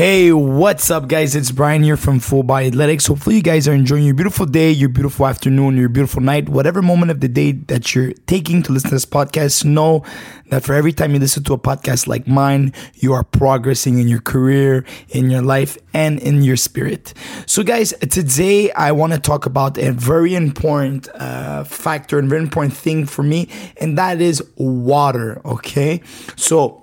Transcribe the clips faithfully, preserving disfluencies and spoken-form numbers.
Hey, what's up, guys? It's Brian here from Full Body Athletics. Hopefully you guys are enjoying your beautiful day, your beautiful afternoon, your beautiful night, whatever moment of the day that you're taking to listen to this podcast. Know that for every time you listen to a podcast like mine, you are progressing in your career, in your life, and in your spirit. So guys, today I want to talk about a very important uh, factor and very important thing for me, and that is water, okay? So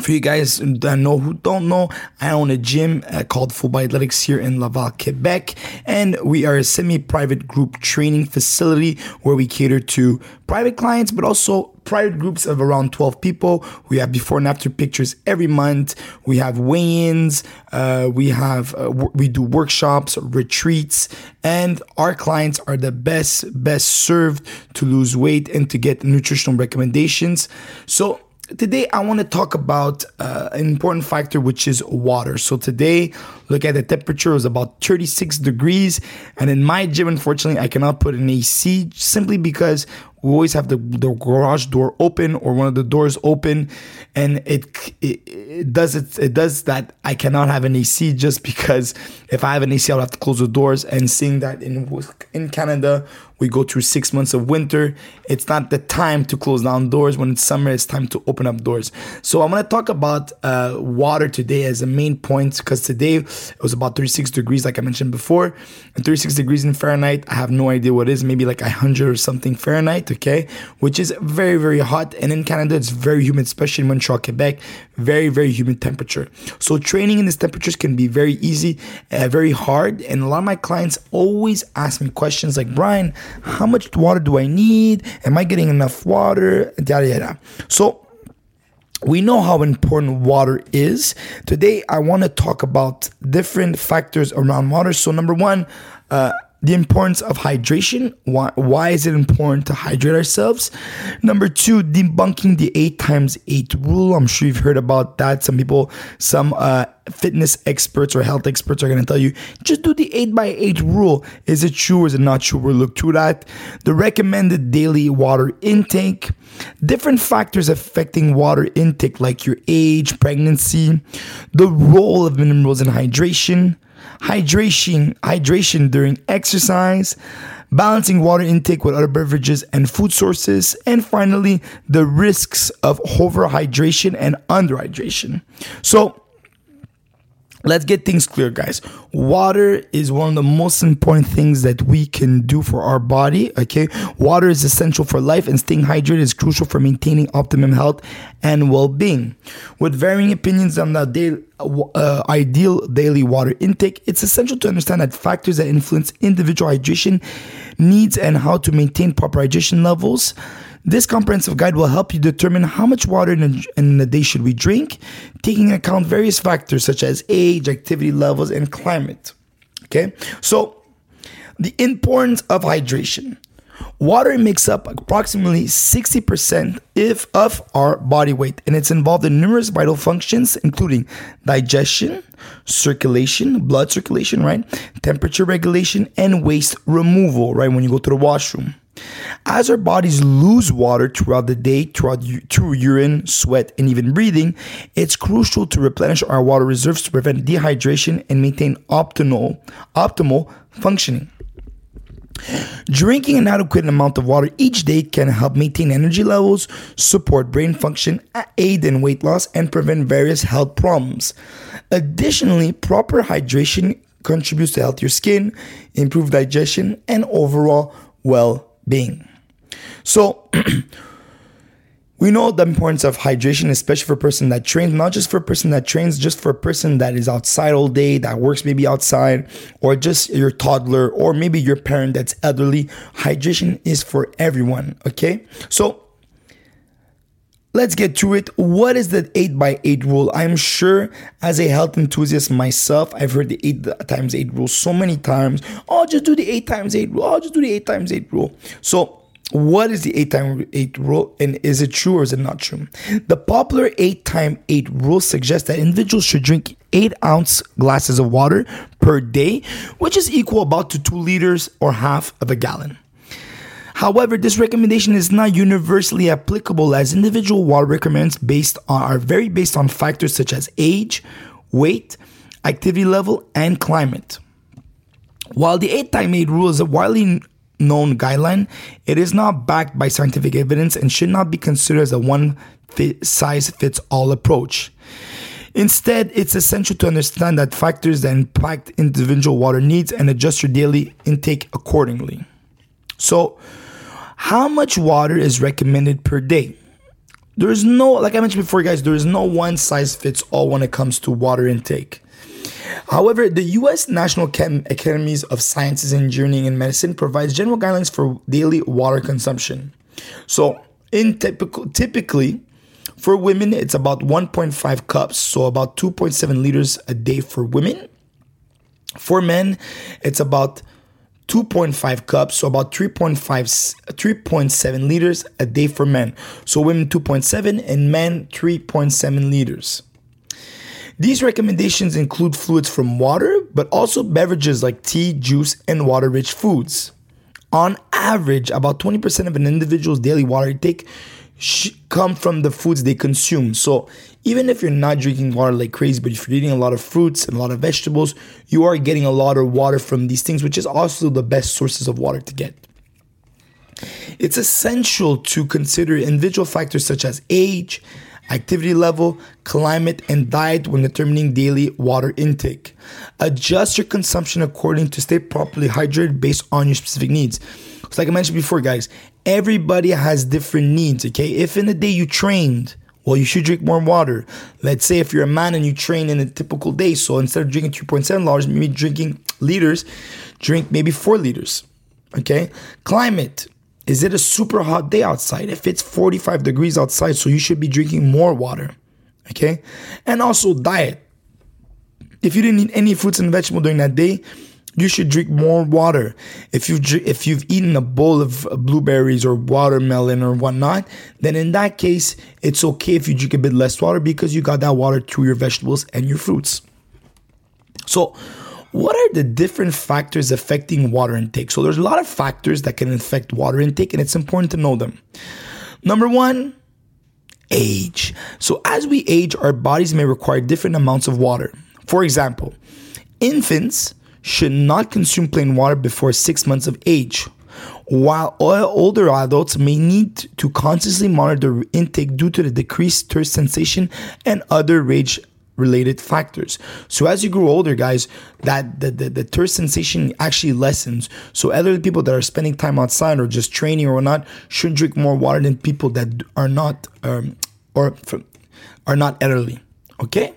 for you guys that know who don't know, I own a gym uh, called Full Body Athletics here in Laval, Quebec, and we are a semi-private group training facility where we cater to private clients, but also private groups of around twelve people. We have before and after pictures every month. We have weigh-ins. Uh, we have uh, w- we do workshops, retreats, and our clients are the best best served to lose weight and to get nutritional recommendations. So today, I want to talk about uh, an important factor, which is water. So today, look at the temperature. It was about thirty-six degrees. And in my gym, unfortunately, I cannot put an A C simply because we always have the, the garage door open or one of the doors open. And it, it it does it it does that I cannot have an A C just because if I have an A C, I'll have to close the doors. And seeing that in in Canada, we go through six months of winter. It's not the time to close down doors. When it's summer, it's time to open up doors. So I'm going to talk about uh, water today as a main point because today it was about thirty-six degrees, like I mentioned before. And thirty-six degrees in Fahrenheit, I have no idea what it is, maybe like one hundred or something Fahrenheit, okay? Which is very, very hot. And in Canada, it's very humid, especially in Montreal, Quebec. Very, very humid temperature. So training in these temperatures can be very easy, uh, very hard. And a lot of my clients always ask me questions like, Brian, how much water do I need? Am I getting enough water? Yada, yada. So we know how important water is. Today, I want to talk about different factors around water. So number one, uh, the importance of hydration. Why, why is it important to hydrate ourselves? Number two, debunking the eight times eight rule. I'm sure you've heard about that. Some people, some uh, fitness experts or health experts are going to tell you, just do the eight by eight rule. Is it true or is it not true? We'll look to that. The recommended daily water intake. Different factors affecting water intake like your age, pregnancy, the role of minerals in hydration. Hydration, hydration during exercise, balancing water intake with other beverages and food sources, and finally, the risks of overhydration and underhydration. So, let's get things clear, guys. Water is one of the most important things that we can do for our body, okay? Water is essential for life, and staying hydrated is crucial for maintaining optimum health and well-being. With varying opinions on the daily Uh, ideal daily water intake, it's essential to understand that factors that influence individual hydration needs and how to maintain proper hydration levels. This comprehensive guide will help you determine how much water in a, in a day should we drink, taking into account various factors such as age, activity levels, and climate. Okay, so the importance of hydration. Water makes up approximately sixty percent if of our body weight, and it's involved in numerous vital functions, including digestion, circulation, blood circulation, right? Temperature regulation, and waste removal, right? When you go to the washroom. As our bodies lose water throughout the day, throughout through urine, sweat, and even breathing, it's crucial to replenish our water reserves to prevent dehydration and maintain optimal, optimal functioning. Drinking an adequate amount of water each day can help maintain energy levels, support brain function, aid in weight loss, and prevent various health problems. Additionally, proper hydration contributes to healthier skin, improved digestion, and overall well-being. So, we know the importance of hydration, especially for a person that trains, not just for a person that trains, just for a person that is outside all day, that works maybe outside, or just your toddler, or maybe your parent that's elderly. Hydration is for everyone, okay? So let's get to it. What is the eight by eight rule? I'm sure as a health enthusiast myself, I've heard the eight times eight rule so many times. Oh, just do the eight times eight rule. Oh, just do the eight times eight rule. So what is the eight times eight rule, and is it true or is it not true? The popular eight times eight rule suggests that individuals should drink eight ounce glasses of water per day, which is equal about to two liters or half of a gallon. However, this recommendation is not universally applicable as individual water requirements based on, are very based on factors such as age, weight, activity level, and climate. While the eight by eight rule is a widely known guideline, it is not backed by scientific evidence and should not be considered as a one-size-fits-all approach. Instead, it's essential to understand that factors that impact individual water needs and adjust your daily intake accordingly. So, how much water is recommended per day? There is no, like I mentioned before, guys, there is no one-size-fits-all when it comes to water intake. However, the U S National Chem- Academies of Sciences, Engineering, and Medicine provides general guidelines for daily water consumption. So, in typical, typically, for women, it's about one point five cups, so about two point seven liters a day for women. For men, it's about two point five cups, so about three point five, three point seven liters a day for men. So women two point seven and men three point seven liters. These recommendations include fluids from water, but also beverages like tea, juice, and water-rich foods. On average, about twenty percent of an individual's daily water intake sh- come from the foods they consume. So even if you're not drinking water like crazy, but if you're eating a lot of fruits and a lot of vegetables, you are getting a lot of water from these things, which is also the best sources of water to get. It's essential to consider individual factors such as age, activity level, climate, and diet when determining daily water intake. Adjust your consumption according to stay properly hydrated based on your specific needs. So like I mentioned before, guys, everybody has different needs, okay? If in the day you trained, well, you should drink more water. Let's say if you're a man and you train in a typical day, so instead of drinking three point seven liters, maybe drinking liters, drink maybe four liters, okay? Climate. Is it a super hot day outside? If it's forty-five degrees outside, so you should be drinking more water, okay? And also diet. If you didn't eat any fruits and vegetables during that day, you should drink more water. If you've, if you've eaten a bowl of blueberries or watermelon or whatnot, then in that case, it's okay if you drink a bit less water because you got that water through your vegetables and your fruits. So, what are the different factors affecting water intake? So there's a lot of factors that can affect water intake, and it's important to know them. Number one, age. So as we age, our bodies may require different amounts of water. For example, infants should not consume plain water before six months of age, while older adults may need to constantly monitor their intake due to the decreased thirst sensation and other rage related factors. So as you grow older, guys, that the, the, the thirst sensation actually lessens. So elderly people that are spending time outside or just training or not should drink more water than people that are not um, or from, are not elderly. Okay.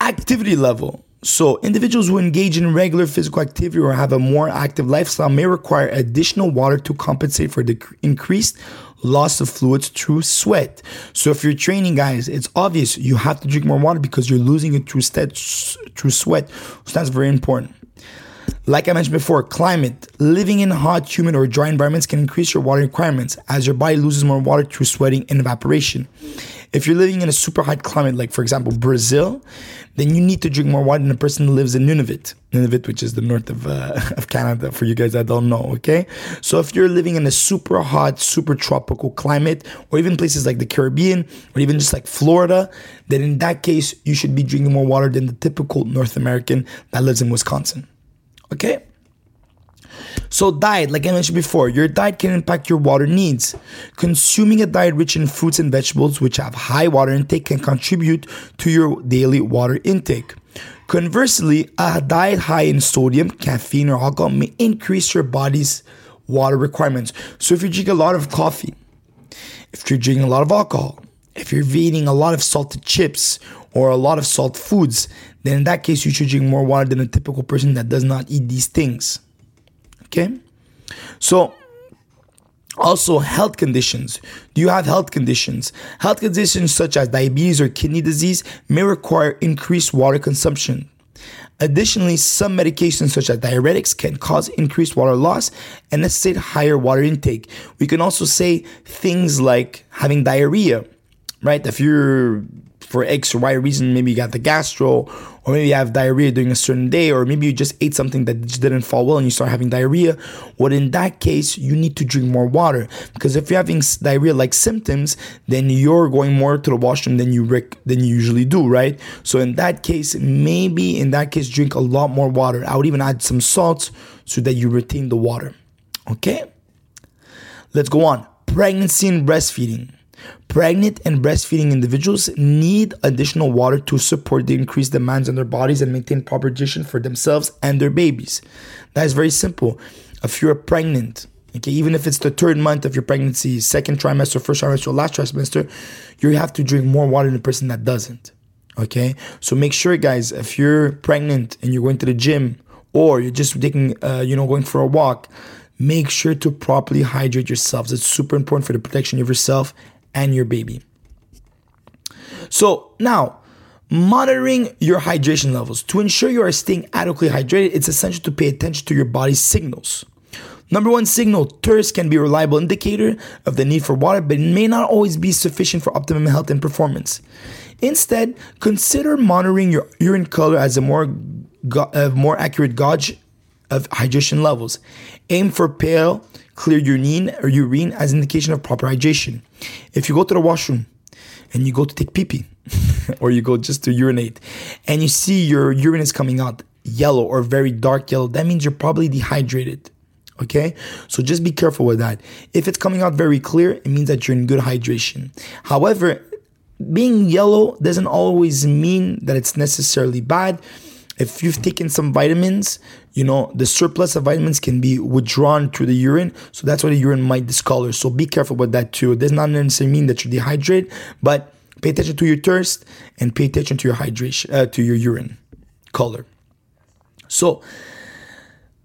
Activity level. So individuals who engage in regular physical activity or have a more active lifestyle may require additional water to compensate for the increased loss of fluids through sweat. So if you're training, guys, it's obvious you have to drink more water because you're losing it through, st- through sweat. So that's very important. Like I mentioned before, climate. Living in hot, humid, or dry environments can increase your water requirements as your body loses more water through sweating and evaporation. If you're living in a super hot climate, like for example, Brazil, then you need to drink more water than a person who lives in Nunavut. Nunavut, which is the north of uh, of Canada, for you guys that don't know, okay? So if you're living in a super hot, super tropical climate, or even places like the Caribbean, or even just like Florida, then in that case, you should be drinking more water than the typical North American that lives in Wisconsin. Okay, so diet, like I mentioned before, your diet can impact your water needs. Consuming a diet rich in fruits and vegetables, which have high water intake, can contribute to your daily water intake. Conversely, a diet high in sodium, caffeine, or alcohol may increase your body's water requirements. So if you drink a lot of coffee, if you're drinking a lot of alcohol, if you're eating a lot of salted chips or a lot of salt foods, then in that case, you should drink more water than a typical person that does not eat these things, okay? So, also health conditions. Do you have health conditions? Health conditions such as diabetes or kidney disease may require increased water consumption. Additionally, some medications such as diuretics can cause increased water loss and necessitate higher water intake. We can also say things like having diarrhea, right? If you're, for X or Y reason, maybe you got the gastro, or maybe you have diarrhea during a certain day, or maybe you just ate something that just didn't fall well and you start having diarrhea. Well, in that case, you need to drink more water, because if you're having diarrhea-like symptoms, then you're going more to the washroom than you rec- than you usually do, right? So in that case, maybe in that case, drink a lot more water. I would even add some salts so that you retain the water, okay? Let's go on. Pregnancy and breastfeeding. Pregnant and breastfeeding individuals need additional water to support the increased demands on their bodies and maintain proper digestion for themselves and their babies. That is very simple. If you're pregnant, okay, even if it's the third month of your pregnancy, second trimester, first trimester, last trimester, you have to drink more water than the person that doesn't. Okay, so make sure, guys, if you're pregnant and you're going to the gym, or you're just taking, uh, you know, going for a walk, make sure to properly hydrate yourselves. It's super important for the protection of yourself and your baby. So now, monitoring your hydration levels. To ensure you are staying adequately hydrated, it's essential to pay attention to your body's signals. Number one signal, thirst can be a reliable indicator of the need for water, but it may not always be sufficient for optimum health and performance. Instead, consider monitoring your urine color as a more, uh, more accurate gauge of hydration levels. Aim for pale, clear urine or urine as indication of proper hydration. If you go to the washroom and you go to take pee-pee or you go just to urinate and you see your urine is coming out yellow or very dark yellow, that means you're probably dehydrated, okay? So just be careful with that. If it's coming out very clear, it means that you're in good hydration. However, being yellow doesn't always mean that it's necessarily bad. If you've taken some vitamins, you know, the surplus of vitamins can be withdrawn through the urine. So that's why the urine might discolor. So be careful with that too. It does not necessarily mean that you dehydrate, but pay attention to your thirst and pay attention to your hydration, uh, to your urine color. So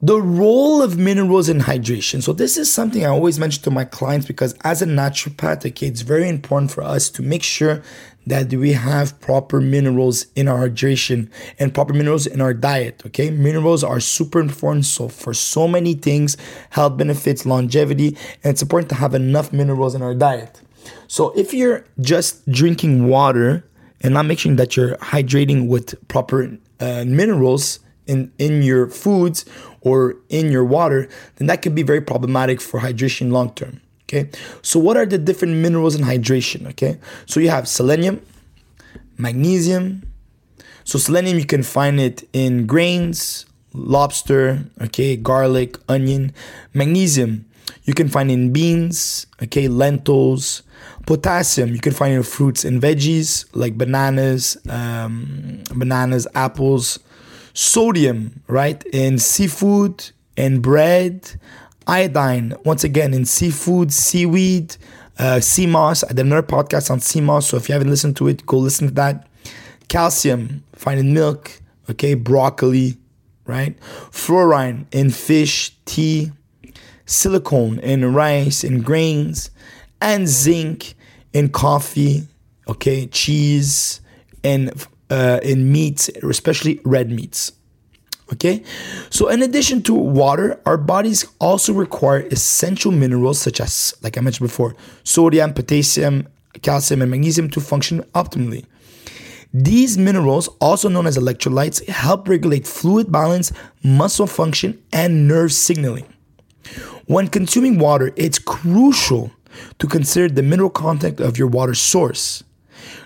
the role of minerals in hydration. So this is something I always mention to my clients, because as a naturopath, okay, it's very important for us to make sure that we have proper minerals in our hydration and proper minerals in our diet, okay? Minerals are super important so for so many things, health benefits, longevity, and it's important to have enough minerals in our diet. So if you're just drinking water and not making sure that you're hydrating with proper uh, minerals in, in your foods or in your water, then that could be very problematic for hydration long term, okay? So what are the different minerals in hydration, okay? So you have selenium, magnesium. So selenium, you can find it in grains, lobster, okay, garlic, onion. Magnesium, you can find in beans, okay, lentils. Potassium, you can find in fruits and veggies like bananas, um, bananas, apples. Sodium, right, in seafood and bread. Iodine, once again, in seafood, seaweed, uh, sea moss. I did another podcast on sea moss, so if you haven't listened to it, go listen to that. Calcium, find in milk, okay, broccoli, right? Fluorine in fish, tea. Silicone in rice and grains. And zinc in coffee, okay, cheese, and Uh, in meats, especially red meats, okay? So in addition to water, our bodies also require essential minerals such as, like I mentioned before, sodium, potassium, calcium, and magnesium to function optimally. These minerals, also known as electrolytes, help regulate fluid balance, muscle function, and nerve signaling. When consuming water, it's crucial to consider the mineral content of your water source.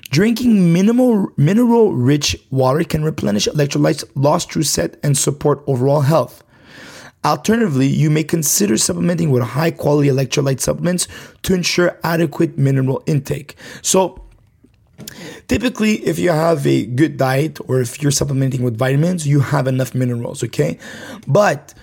Drinking minimal mineral-rich water can replenish electrolytes lost through set and support overall health. Alternatively, you may consider supplementing with high-quality electrolyte supplements to ensure adequate mineral intake. So, typically, if you have a good diet or if you're supplementing with vitamins, you have enough minerals, okay? But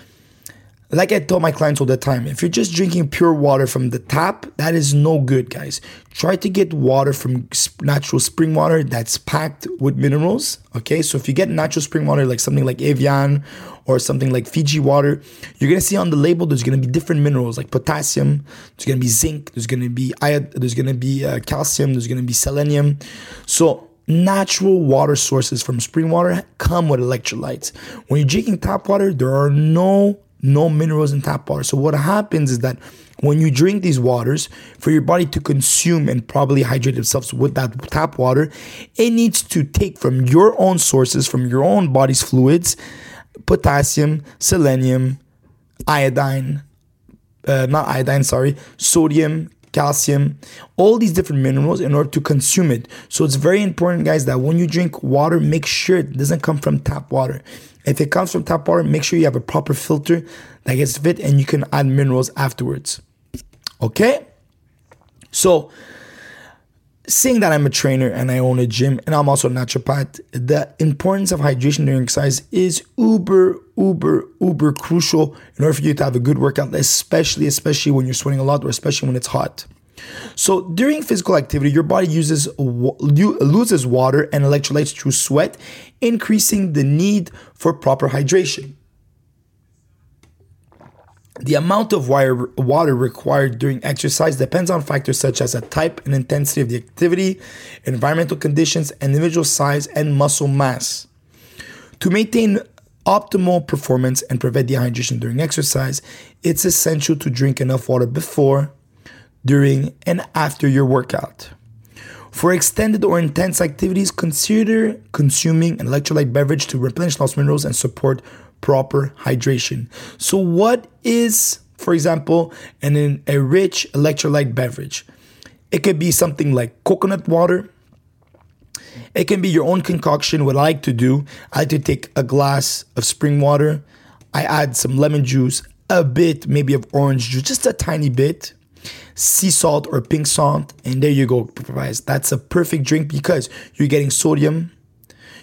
like I tell my clients all the time, if you're just drinking pure water from the tap, that is no good, guys. Try to get water from natural spring water that's packed with minerals, okay? So if you get natural spring water, like something like Evian or something like Fiji water, you're going to see on the label there's going to be different minerals like potassium, there's going to be zinc, there's going to be iodine, there's going to be uh, calcium, there's going to be selenium. So natural water sources from spring water come with electrolytes. When you're drinking tap water, there are no no minerals in tap water. So what happens is that when you drink these waters, for your body to consume and probably hydrate themselves with that tap water, it needs to take from your own sources, from your own body's fluids, potassium, selenium, iodine, uh, not iodine, sorry, sodium, calcium, all these different minerals in order to consume it. So it's very important, guys, that when you drink water, make sure it doesn't come from tap water. If it comes from tap water, make sure you have a proper filter that gets fit and you can add minerals afterwards. Okay? So, seeing that I'm a trainer and I own a gym and I'm also a naturopath, the importance of hydration during exercise is uber, uber, uber crucial in order for you to have a good workout, especially, especially when you're sweating a lot or especially when it's hot. So during physical activity, your body uses loses water and electrolytes through sweat, increasing the need for proper hydration. The amount of water required during exercise depends on factors such as the type and intensity of the activity, environmental conditions, individual size, and muscle mass. To maintain optimal performance and prevent dehydration during exercise, it's essential to drink enough water before, during, and after your workout. For extended or intense activities, consider consuming an electrolyte beverage to replenish lost minerals and support proper hydration. So what is, for example, an, a rich electrolyte beverage? It could be something like coconut water. It can be your own concoction. What I like to do, I like to take a glass of spring water. I add some lemon juice, a bit maybe of orange juice, just a tiny bit, sea salt or pink salt, and there you go, guys. That's a perfect drink because you're getting sodium,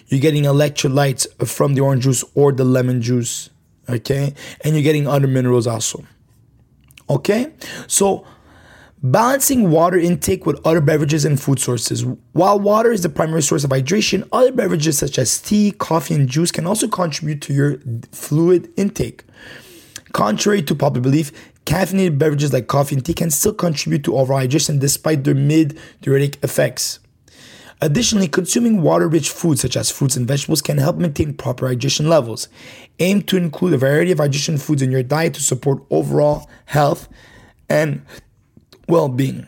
you're getting electrolytes from the orange juice or the lemon juice, okay? And you're getting other minerals also, okay? So balancing water intake with other beverages and food sources. While water is the primary source of hydration, other beverages such as tea, coffee, and juice can also contribute to your fluid intake. Contrary to popular belief, caffeinated beverages like coffee and tea can still contribute to overall hydration despite their mid-diuretic effects. Additionally, consuming water-rich foods such as fruits and vegetables can help maintain proper hydration levels. Aim to include a variety of hydration foods in your diet to support overall health and well-being.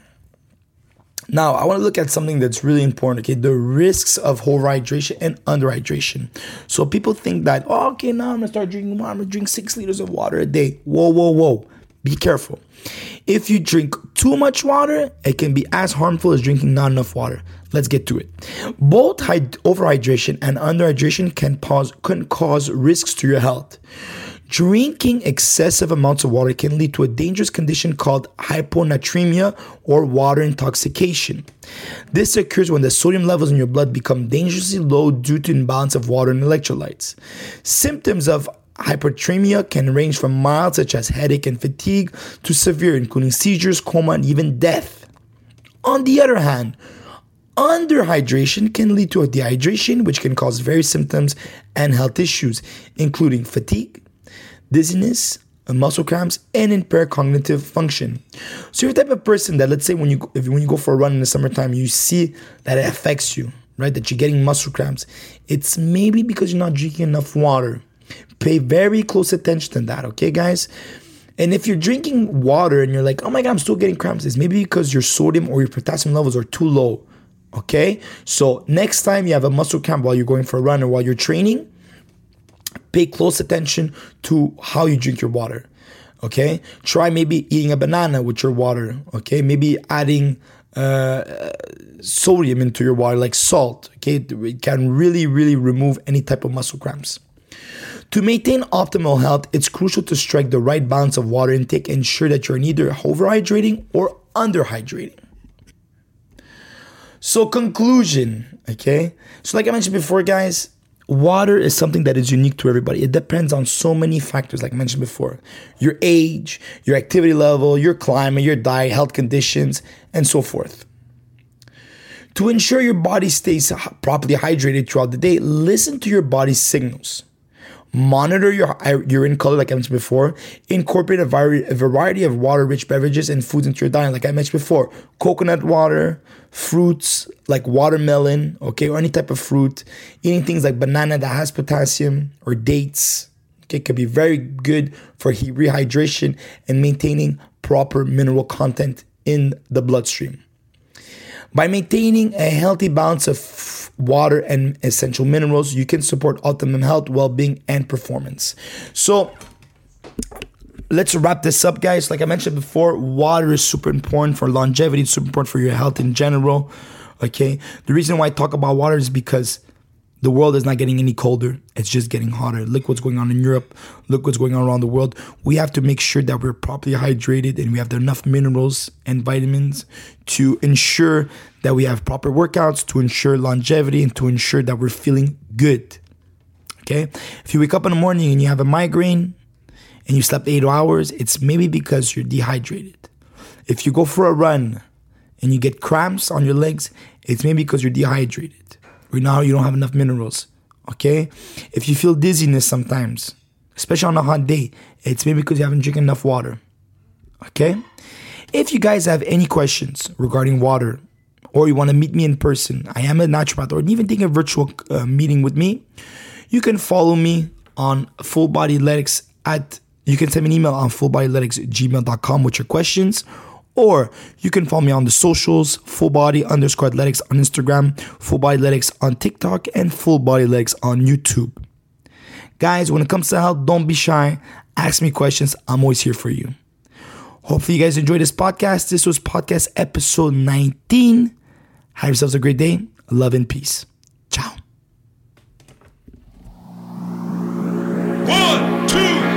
Now, I want to look at something that's really important, okay? The risks of overhydration and underhydration. So people think that, oh, okay, now I'm going to start drinking water. I'm going to drink six liters of water a day. Whoa, whoa, whoa. Be careful. If you drink too much water, it can be as harmful as drinking not enough water. Let's get to it. Both hyd- overhydration and underhydration can, pause, can cause risks to your health. Drinking excessive amounts of water can lead to a dangerous condition called hyponatremia or water intoxication. This occurs when the sodium levels in your blood become dangerously low due to imbalance of water and electrolytes. Symptoms of hyponatremia can range from mild, such as headache and fatigue, to severe, including seizures, coma, and even death. On the other hand, underhydration can lead to a dehydration, which can cause various symptoms and health issues, including fatigue, dizziness, muscle cramps, and impaired cognitive function. So you're the type of person that, let's say, when you if, when you go for a run in the summertime, you see that it affects you, right? That you're getting muscle cramps. It's maybe because you're not drinking enough water. Pay very close attention to that, okay, guys? And if you're drinking water and you're like, oh my God, I'm still getting cramps, it's maybe because your sodium or your potassium levels are too low, okay? So next time you have a muscle cramp while you're going for a run or while you're training, pay close attention to how you drink your water, okay? Try maybe eating a banana with your water, okay? Maybe adding uh, sodium into your water, like salt, okay? It can really, really remove any type of muscle cramps. To maintain optimal health, it's crucial to strike the right balance of water intake and ensure that you're neither overhydrating or underhydrating. So conclusion, okay? So like I mentioned before, guys, water is something that is unique to everybody. It depends on so many factors, like I mentioned before. Your age, your activity level, your climate, your diet, health conditions, and so forth. To ensure your body stays properly hydrated throughout the day, listen to your body's signals. Monitor your urine color, like I mentioned before. Incorporate a variety of water-rich beverages and foods into your diet, like I mentioned before. Coconut water, fruits like watermelon, okay, or any type of fruit. Eating things like banana that has potassium or dates, It could be very good for rehydration and maintaining proper mineral content in the bloodstream. By maintaining a healthy balance of water and essential minerals, you can support optimum health, well-being, and performance. So let's wrap this up, guys. Like I mentioned before, water is super important for longevity. It's super important for your health in general, okay? The reason why I talk about water is because the world is not getting any colder. It's just getting hotter. Look what's going on in Europe. Look what's going on around the world. We have to make sure that we're properly hydrated and we have enough minerals and vitamins to ensure that we have proper workouts, to ensure longevity, and to ensure that we're feeling good, okay? If you wake up in the morning and you have a migraine and you slept eight hours, it's maybe because you're dehydrated. If you go for a run and you get cramps on your legs, it's maybe because you're dehydrated. Right now, you don't have enough minerals, okay? If you feel dizziness sometimes, especially on a hot day, it's maybe because you haven't drank enough water, okay? If you guys have any questions regarding water or you want to meet me in person, I am a naturopath, or even take a virtual uh, meeting with me, you can follow me on Full Body Athletics at, you can send me an email on full body athletics at gmail dot com with your questions. Or you can follow me on the socials, fullbody underscore athletics on Instagram, fullbody athletics on TikTok, and fullbody athletics on YouTube. Guys, when it comes to health, don't be shy. Ask me questions. I'm always here for you. Hopefully you guys enjoyed this podcast. This was podcast episode nineteen. Have yourselves a great day. Love and peace. Ciao. One, two.